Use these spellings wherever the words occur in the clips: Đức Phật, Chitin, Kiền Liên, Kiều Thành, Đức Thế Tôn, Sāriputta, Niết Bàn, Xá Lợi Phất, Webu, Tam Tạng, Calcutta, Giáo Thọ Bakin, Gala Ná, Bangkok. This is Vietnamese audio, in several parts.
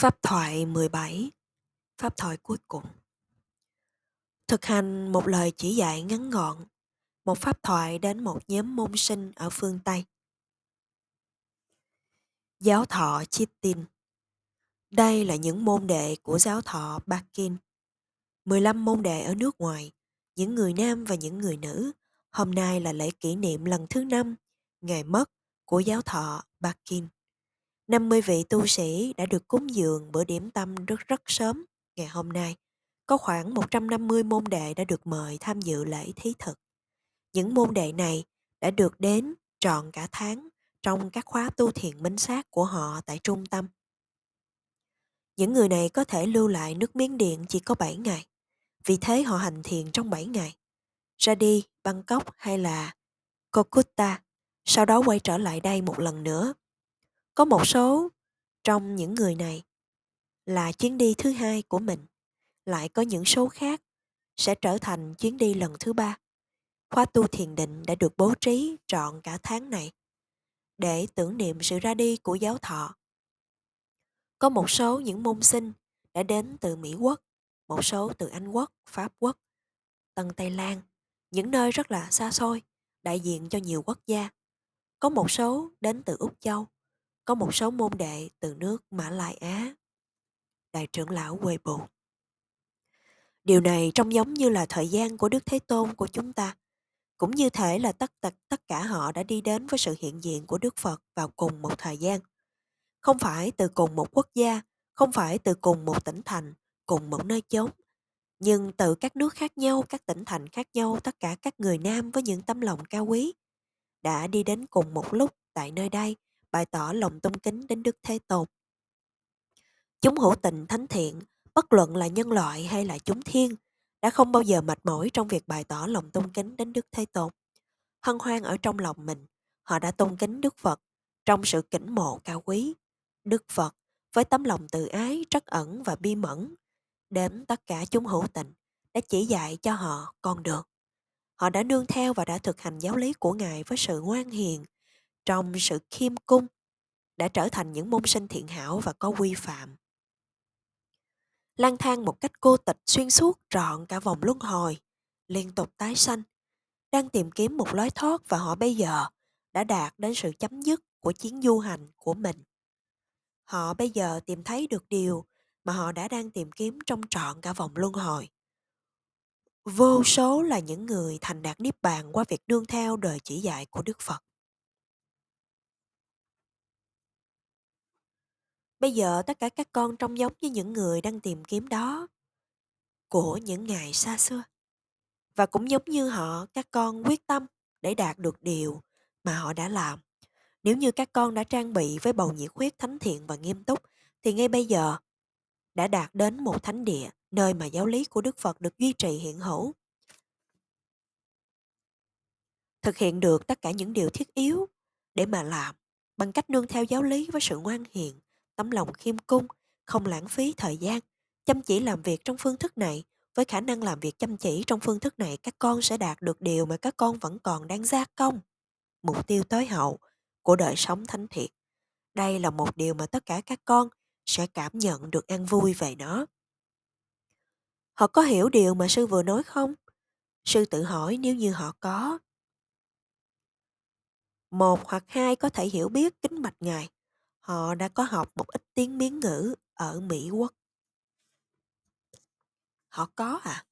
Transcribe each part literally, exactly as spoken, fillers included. Pháp thoại mười bảy, pháp thoại cuối cùng. Thực hành một lời chỉ dạy ngắn gọn, một pháp thoại đến một nhóm môn sinh ở phương Tây. Giáo thọ Chitin. Đây là những môn đệ của giáo thọ Bakin. mười lăm môn đệ ở nước ngoài, những người nam và những người nữ. Hôm nay là lễ kỷ niệm lần thứ năm ngày mất của giáo thọ Bakin. năm mươi vị tu sĩ đã được cúng dường bữa điểm tâm rất rất sớm ngày hôm nay. Có khoảng một trăm năm mươi môn đệ đã được mời tham dự lễ thí thực. Những môn đệ này đã được đến trọn cả tháng trong các khóa tu thiền minh sát của họ tại trung tâm. Những người này có thể lưu lại nước Miến Điện chỉ có bảy ngày. Vì thế họ hành thiền trong bảy ngày. Ra đi Bangkok hay là Calcutta, sau đó quay trở lại đây một lần nữa. Có một số trong những người này là chuyến đi thứ hai của mình. Lại có những số khác sẽ trở thành chuyến đi lần thứ ba. Khóa tu thiền định đã được bố trí trọn cả tháng này để tưởng niệm sự ra đi của giáo thọ. Có một số những môn sinh đã đến từ Mỹ Quốc, một số từ Anh Quốc, Pháp Quốc, Tân Tây Lan, những nơi rất là xa xôi, đại diện cho nhiều quốc gia. Có một số đến từ Úc Châu, có một số môn đệ từ nước Mã Lai Á. Đại trưởng lão Webu. Điều này trông giống như là thời gian của Đức Thế Tôn của chúng ta. Cũng như thể là tất, tất, tất cả họ đã đi đến với sự hiện diện của Đức Phật vào cùng một thời gian. Không phải từ cùng một quốc gia, không phải từ cùng một tỉnh thành, cùng một nơi chốn, nhưng từ các nước khác nhau, các tỉnh thành khác nhau, tất cả các người nam với những tấm lòng cao quý đã đi đến cùng một lúc tại nơi đây, bày tỏ lòng tôn kính đến Đức Thế Tôn. Chúng hữu tình thánh thiện, bất luận là nhân loại hay là chúng thiên, đã không bao giờ mệt mỏi trong việc bày tỏ lòng tôn kính đến Đức Thế Tôn. Hân hoan ở trong lòng mình, họ đã tôn kính Đức Phật trong sự kính mộ cao quý. Đức Phật với tấm lòng từ ái, trắc ẩn và bi mẫn đến tất cả chúng hữu tình đã chỉ dạy cho họ con đường. Họ đã nương theo và đã thực hành giáo lý của Ngài với sự ngoan hiền, trong sự khiêm cung, đã trở thành những môn sinh thiện hảo và có quy phạm. Lang thang một cách cô tịch xuyên suốt trọn cả vòng luân hồi, liên tục tái sanh, đang tìm kiếm một lối thoát, và họ bây giờ đã đạt đến sự chấm dứt của chuyến du hành của mình. Họ bây giờ tìm thấy được điều mà họ đã đang tìm kiếm trong trọn cả vòng luân hồi. Vô số là những người thành đạt niết bàn qua việc nương theo đời chỉ dạy của Đức Phật. Bây giờ tất cả các con trông giống như những người đang tìm kiếm đó của những ngày xa xưa. Và cũng giống như họ, các con quyết tâm để đạt được điều mà họ đã làm. Nếu như các con đã trang bị với bầu nhiệt huyết thánh thiện và nghiêm túc, thì ngay bây giờ đã đạt đến một thánh địa, nơi mà giáo lý của Đức Phật được duy trì hiện hữu. Thực hiện được tất cả những điều thiết yếu để mà làm, bằng cách nương theo giáo lý với sự ngoan hiền, tấm lòng khiêm cung, không lãng phí thời gian, chăm chỉ làm việc trong phương thức này. Với khả năng làm việc chăm chỉ trong phương thức này, các con sẽ đạt được điều mà các con vẫn còn đang gia công, mục tiêu tối hậu của đời sống thánh thiện. Đây là một điều mà tất cả các con sẽ cảm nhận được an vui về nó. Họ có hiểu điều mà sư vừa nói không? Sư tự hỏi nếu như họ có. Một hoặc hai có thể hiểu biết kính bạch Ngài. Họ đã có học một ít tiếng Miến ngữ ở Mỹ Quốc. Họ có à?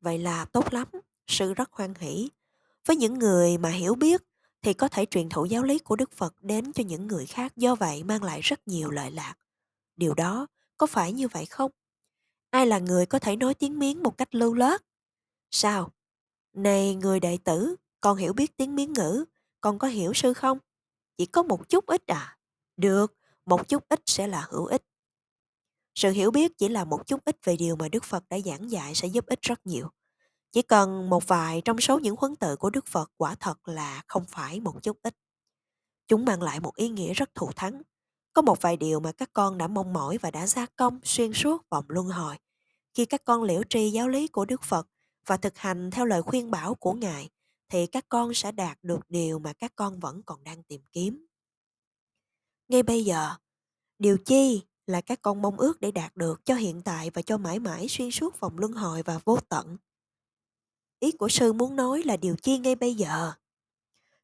Vậy là tốt lắm, sư rất hoan hỷ. Với những người mà hiểu biết thì có thể truyền thụ giáo lý của Đức Phật đến cho những người khác, do vậy mang lại rất nhiều lợi lạc. Điều đó có phải như vậy không? Ai là người có thể nói tiếng Miến một cách lưu loát? Sao? Này người đệ tử, con hiểu biết tiếng Miến ngữ, con có hiểu sư không? Chỉ có một chút ít à? Được, một chút ít sẽ là hữu ích. Sự hiểu biết chỉ là một chút ít về điều mà Đức Phật đã giảng dạy sẽ giúp ích rất nhiều. Chỉ cần một vài trong số những huấn tự của Đức Phật quả thật là không phải một chút ít. Chúng mang lại một ý nghĩa rất thù thắng. Có một vài điều mà các con đã mong mỏi và đã gia công xuyên suốt vòng luân hồi. Khi các con liễu tri giáo lý của Đức Phật và thực hành theo lời khuyên bảo của Ngài, thì các con sẽ đạt được điều mà các con vẫn còn đang tìm kiếm. Ngay bây giờ, điều chi là các con mong ước để đạt được cho hiện tại và cho mãi mãi xuyên suốt vòng luân hồi và vô tận. Ý của sư muốn nói là điều chi ngay bây giờ.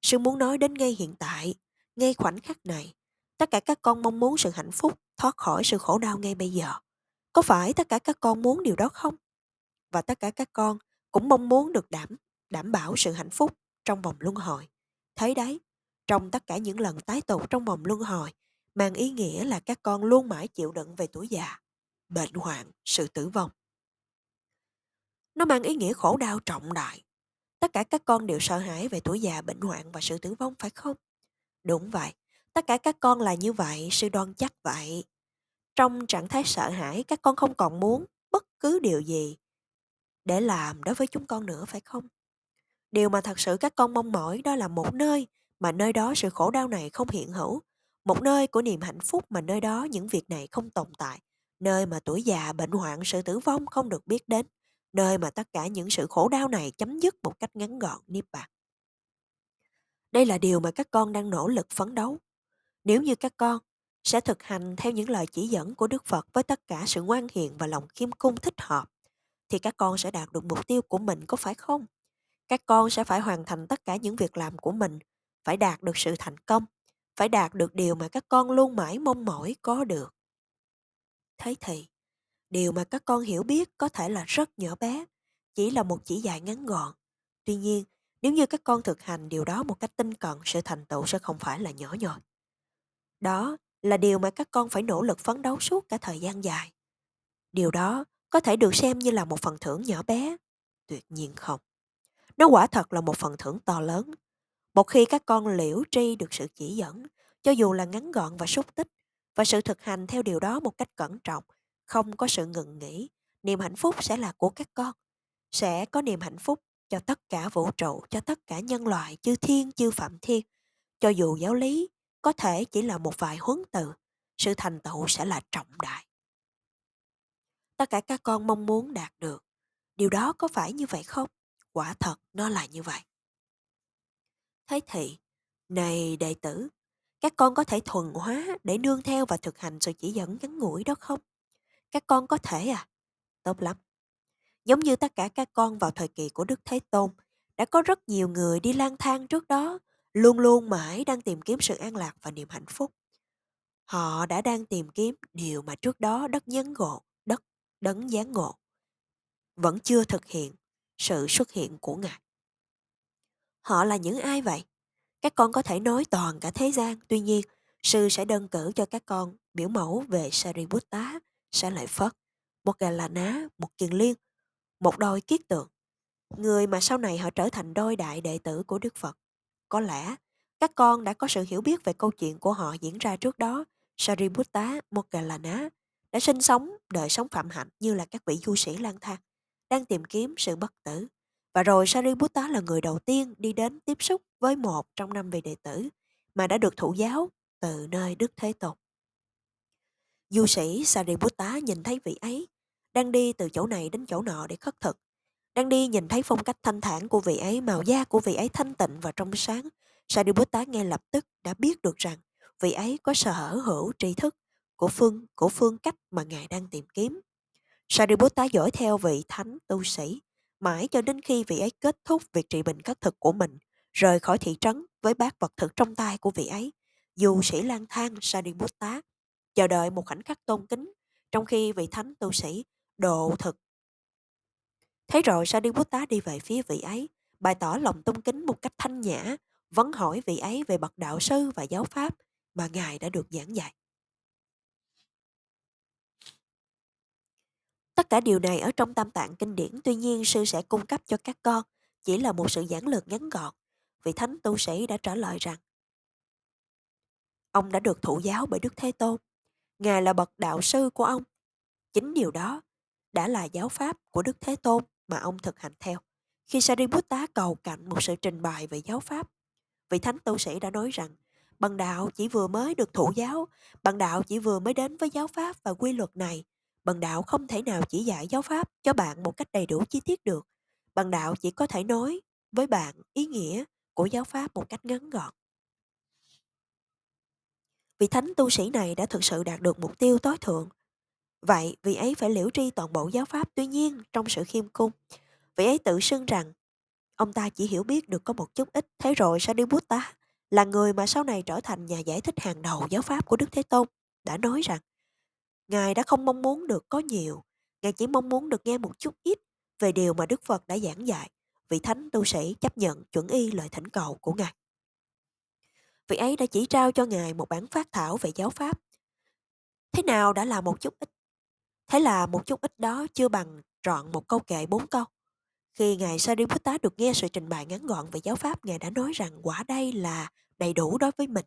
Sư muốn nói đến ngay hiện tại, ngay khoảnh khắc này. Tất cả các con mong muốn sự hạnh phúc, thoát khỏi sự khổ đau ngay bây giờ. Có phải tất cả các con muốn điều đó không? Và tất cả các con cũng mong muốn được đảm, đảm bảo sự hạnh phúc trong vòng luân hồi. Thế đấy, trong tất cả những lần tái tục trong vòng luân hồi, mang ý nghĩa là các con luôn mãi chịu đựng về tuổi già, bệnh hoạn, sự tử vong. Nó mang ý nghĩa khổ đau trọng đại. Tất cả các con đều sợ hãi về tuổi già, bệnh hoạn và sự tử vong phải không? Đúng vậy, tất cả các con là như vậy, sư đoan chắc vậy. Trong trạng thái sợ hãi, các con không còn muốn bất cứ điều gì để làm đối với chúng con nữa phải không? Điều mà thật sự các con mong mỏi đó là một nơi mà nơi đó sự khổ đau này không hiện hữu, một nơi của niềm hạnh phúc mà nơi đó những việc này không tồn tại, nơi mà tuổi già, bệnh hoạn, sự tử vong không được biết đến, nơi mà tất cả những sự khổ đau này chấm dứt một cách ngắn gọn, niết bàn. Đây là điều mà các con đang nỗ lực phấn đấu. Nếu như các con sẽ thực hành theo những lời chỉ dẫn của Đức Phật với tất cả sự ngoan hiền và lòng khiêm cung thích hợp, thì các con sẽ đạt được mục tiêu của mình, có phải không? Các con sẽ phải hoàn thành tất cả những việc làm của mình, phải đạt được sự thành công, phải đạt được điều mà các con luôn mãi mong mỏi có được. Thế thì, điều mà các con hiểu biết có thể là rất nhỏ bé, chỉ là một chỉ dạy ngắn gọn. Tuy nhiên, nếu như các con thực hành điều đó một cách tinh cận, sự thành tựu sẽ không phải là nhỏ nhoi. Đó là điều mà các con phải nỗ lực phấn đấu suốt cả thời gian dài. Điều đó có thể được xem như là một phần thưởng nhỏ bé. Tuyệt nhiên không. Nó quả thật là một phần thưởng to lớn. Một khi các con liễu tri được sự chỉ dẫn, cho dù là ngắn gọn và xúc tích, và sự thực hành theo điều đó một cách cẩn trọng, không có sự ngừng nghỉ, niềm hạnh phúc sẽ là của các con. Sẽ có niềm hạnh phúc cho tất cả vũ trụ, cho tất cả nhân loại, chư thiên, chư phạm thiên. Cho dù giáo lý có thể chỉ là một vài huấn từ, sự thành tựu sẽ là trọng đại. Tất cả các con mong muốn đạt được. Điều đó có phải như vậy không? Quả thật, nó là như vậy. Thế thì, này đệ tử, các con có thể thuần hóa để nương theo và thực hành sự chỉ dẫn ngắn ngủi đó không? Các con có thể à? Tốt lắm. Giống như tất cả các con vào thời kỳ của Đức Thế Tôn, đã có rất nhiều người đi lang thang trước đó, luôn luôn mãi đang tìm kiếm sự an lạc và niềm hạnh phúc. Họ đã đang tìm kiếm điều mà trước đó đất nhấn ngộ, đất đấng giáng ngộ, vẫn chưa thực hiện sự xuất hiện của Ngài. Họ là những ai vậy? Các con có thể nói toàn cả thế gian, tuy nhiên, sư sẽ đơn cử cho các con biểu mẫu về Sāriputta, Xá Lợi Phất, một Gala Ná, một Kiền Liên, một đôi kiết tượng, người mà sau này họ trở thành đôi đại đệ tử của Đức Phật. Có lẽ, các con đã có sự hiểu biết về câu chuyện của họ diễn ra trước đó. Sāriputta, một Gala Ná, đã sinh sống đời sống phạm hạnh như là các vị du sĩ lang thang, đang tìm kiếm sự bất tử. Và rồi Sāriputta là người đầu tiên đi đến tiếp xúc với một trong năm vị đệ tử mà đã được thụ giáo từ nơi Đức Thế Tôn. Du sĩ Sāriputta nhìn thấy vị ấy đang đi từ chỗ này đến chỗ nọ để khất thực. Đang đi nhìn thấy phong cách thanh thản của vị ấy, màu da của vị ấy thanh tịnh và trong sáng. Sāriputta ngay lập tức đã biết được rằng vị ấy có sở hữu tri thức của phương, của phương cách mà Ngài đang tìm kiếm. Sāriputta dõi theo vị thánh tu sĩ mãi cho đến khi vị ấy kết thúc việc trị bệnh khất thực của mình, rời khỏi thị trấn với bát vật thực trong tay của vị ấy. Du sĩ lang thang Sāriputta chờ đợi một khoảnh khắc tôn kính, trong khi vị thánh tu sĩ độ thực. Thế rồi Sāriputta đi về phía vị ấy, bày tỏ lòng tôn kính một cách thanh nhã, vấn hỏi vị ấy về bậc đạo sư và giáo pháp mà Ngài đã được giảng dạy. Tất cả điều này ở trong Tam Tạng Kinh điển, tuy nhiên sư sẽ cung cấp cho các con chỉ là một sự giản lược ngắn gọn. Vị thánh tu sĩ đã trả lời rằng ông đã được thụ giáo bởi Đức Thế Tôn. Ngài là bậc đạo sư của ông. Chính điều đó đã là giáo pháp của Đức Thế Tôn mà ông thực hành theo. Khi Sāriputta cầu cạnh một sự trình bày về giáo pháp, vị thánh tu sĩ đã nói rằng bằng đạo chỉ vừa mới được thụ giáo, bằng đạo chỉ vừa mới đến với giáo pháp và quy luật này. Bằng đạo không thể nào chỉ dạy giáo pháp cho bạn một cách đầy đủ chi tiết được. Bằng đạo chỉ có thể nói với bạn ý nghĩa của giáo pháp một cách ngắn gọn. vị thánh tu sĩ này đã thực sự đạt được mục tiêu tối thượng. Vậy, vị ấy phải liễu tri toàn bộ giáo pháp, tuy nhiên trong sự khiêm cung. Vị ấy tự xưng rằng, ông ta chỉ hiểu biết được có một chút ít, thế rồi Sāriputta, là người mà sau này trở thành nhà giải thích hàng đầu giáo pháp của Đức Thế Tôn, đã nói rằng, Ngài đã không mong muốn được có nhiều, Ngài chỉ mong muốn được nghe một chút ít về điều mà Đức Phật đã giảng dạy. Vị thánh tu sĩ chấp nhận chuẩn y lời thỉnh cầu của Ngài. Vị ấy đã chỉ trao cho Ngài một bản phát thảo về giáo pháp. Thế nào đã là một chút ít? Thế là một chút ít đó chưa bằng trọn một câu kệ bốn câu. Khi Ngài Sāriputta được nghe sự trình bày ngắn gọn về giáo pháp, Ngài đã nói rằng quả đây là đầy đủ đối với mình,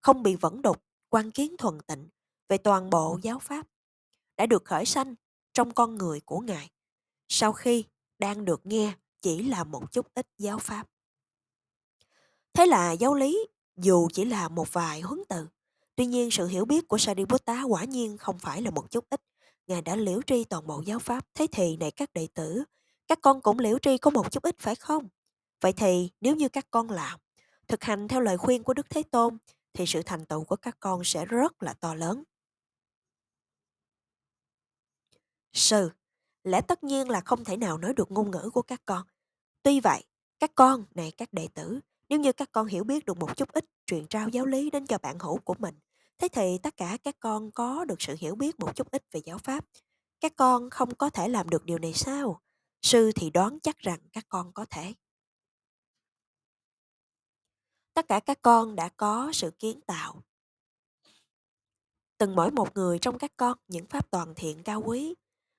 không bị vẩn đục, quan kiến thuần tịnh về toàn bộ giáo pháp, đã được khởi sanh trong con người của Ngài, sau khi đang được nghe chỉ là một chút ít giáo pháp. Thế là giáo lý, dù chỉ là một vài huấn từ, tuy nhiên sự hiểu biết của Sāriputta quả nhiên không phải là một chút ít. Ngài đã liễu tri toàn bộ giáo pháp. Thế thì này các đệ tử, các con cũng liễu tri có một chút ít phải không? Vậy thì nếu như các con làm, thực hành theo lời khuyên của Đức Thế Tôn, thì sự thành tựu của các con sẽ rất là to lớn. Sư, lẽ tất nhiên là không thể nào nói được ngôn ngữ của các con. Tuy vậy, các con, này các đệ tử, nếu như các con hiểu biết được một chút ít, truyền trao giáo lý đến cho bạn hữu của mình, thế thì tất cả các con có được sự hiểu biết một chút ít về giáo pháp. Các con không có thể làm được điều này sao? Sư thì đoán chắc rằng các con có thể. Tất cả các con đã có sự kiến tạo. Từng mỗi một người trong các con những pháp toàn thiện cao quý.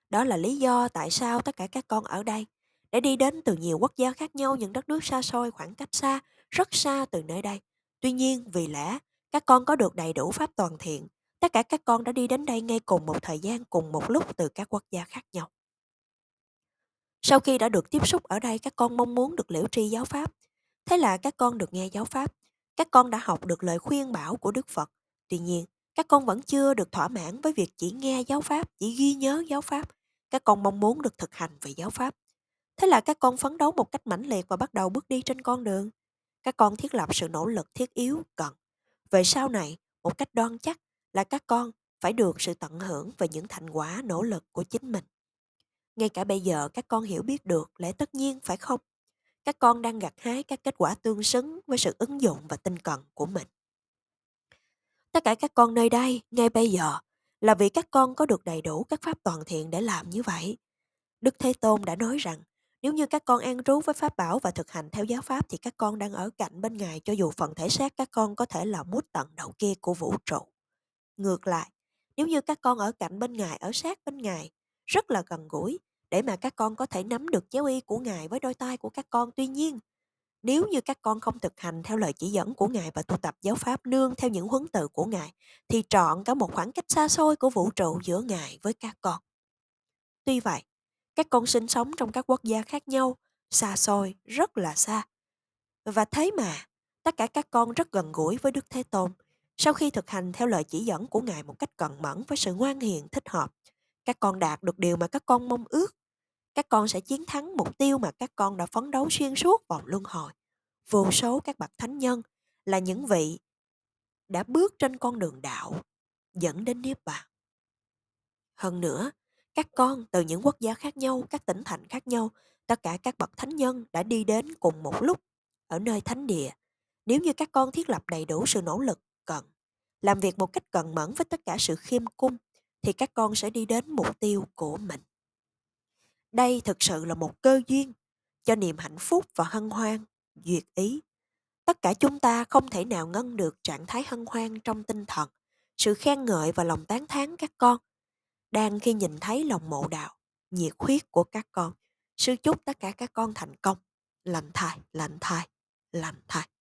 Đó là lý do tại sao tất cả các con ở đây, để đi đến từ nhiều quốc gia khác nhau, những đất nước xa xôi, khoảng cách xa, rất xa từ nơi đây. Tuy nhiên, vì lẽ các con có được đầy đủ pháp toàn thiện, tất cả các con đã đi đến đây ngay cùng một thời gian, cùng một lúc từ các quốc gia khác nhau. Sau khi đã được tiếp xúc ở đây, các con mong muốn được liễu tri giáo pháp. Thế là các con được nghe giáo pháp. Các con đã học được lời khuyên bảo của Đức Phật. Tuy nhiên, các con vẫn chưa được thỏa mãn với việc chỉ nghe giáo pháp, chỉ ghi nhớ giáo pháp. Các con mong muốn được thực hành về giáo pháp. Thế là các con phấn đấu một cách mãnh liệt và bắt đầu bước đi trên con đường. Các con thiết lập sự nỗ lực thiết yếu cần. Về sau này, một cách đoan chắc là các con phải được sự tận hưởng về những thành quả nỗ lực của chính mình. Ngay cả bây giờ các con hiểu biết được, lẽ tất nhiên phải không? Các con đang gặt hái các kết quả tương xứng với sự ứng dụng và tinh cần của mình. Tất cả các con nơi đây, ngay bây giờ, là vì các con có được đầy đủ các pháp toàn thiện để làm như vậy. Đức Thế Tôn đã nói rằng, nếu như các con an trú với Pháp Bảo và thực hành theo giáo Pháp thì các con đang ở cạnh bên Ngài, cho dù phần thể xác các con có thể là mút tận đầu kia của vũ trụ. Ngược lại, nếu như các con ở cạnh bên Ngài, ở sát bên Ngài, rất là gần gũi, để mà các con có thể nắm được giáo y của Ngài với đôi tai của các con. Tuy nhiên, nếu như các con không thực hành theo lời chỉ dẫn của Ngài và tu tập giáo Pháp nương theo những huấn từ của Ngài, thì trọn cả một khoảng cách xa xôi của vũ trụ giữa Ngài với các con. Tuy vậy, các con sinh sống trong các quốc gia khác nhau, xa xôi, rất là xa. Và thế mà, tất cả các con rất gần gũi với Đức Thế Tôn. Sau khi thực hành theo lời chỉ dẫn của Ngài một cách cẩn mẫn với sự ngoan hiền thích hợp, các con đạt được điều mà các con mong ước. Các con sẽ chiến thắng mục tiêu mà các con đã phấn đấu xuyên suốt vòng luân hồi. Vô số các bậc thánh nhân là những vị đã bước trên con đường đạo dẫn đến Niết Bàn. Hơn nữa, các con từ những quốc gia khác nhau, các tỉnh thành khác nhau, tất cả các bậc thánh nhân đã đi đến cùng một lúc ở nơi thánh địa. Nếu như các con thiết lập đầy đủ sự nỗ lực cần, làm việc một cách cần mẫn với tất cả sự khiêm cung, thì các con sẽ đi đến mục tiêu của mình. Đây thực sự là một cơ duyên cho niềm hạnh phúc và hân hoan, duyệt ý. Tất cả chúng ta không thể nào ngăn được trạng thái hân hoan trong tinh thần, sự khen ngợi và lòng tán thán các con. Đang khi nhìn thấy lòng mộ đạo, nhiệt huyết của các con, sư chúc tất cả các con thành công. Lành thai, lành thai, lành thai.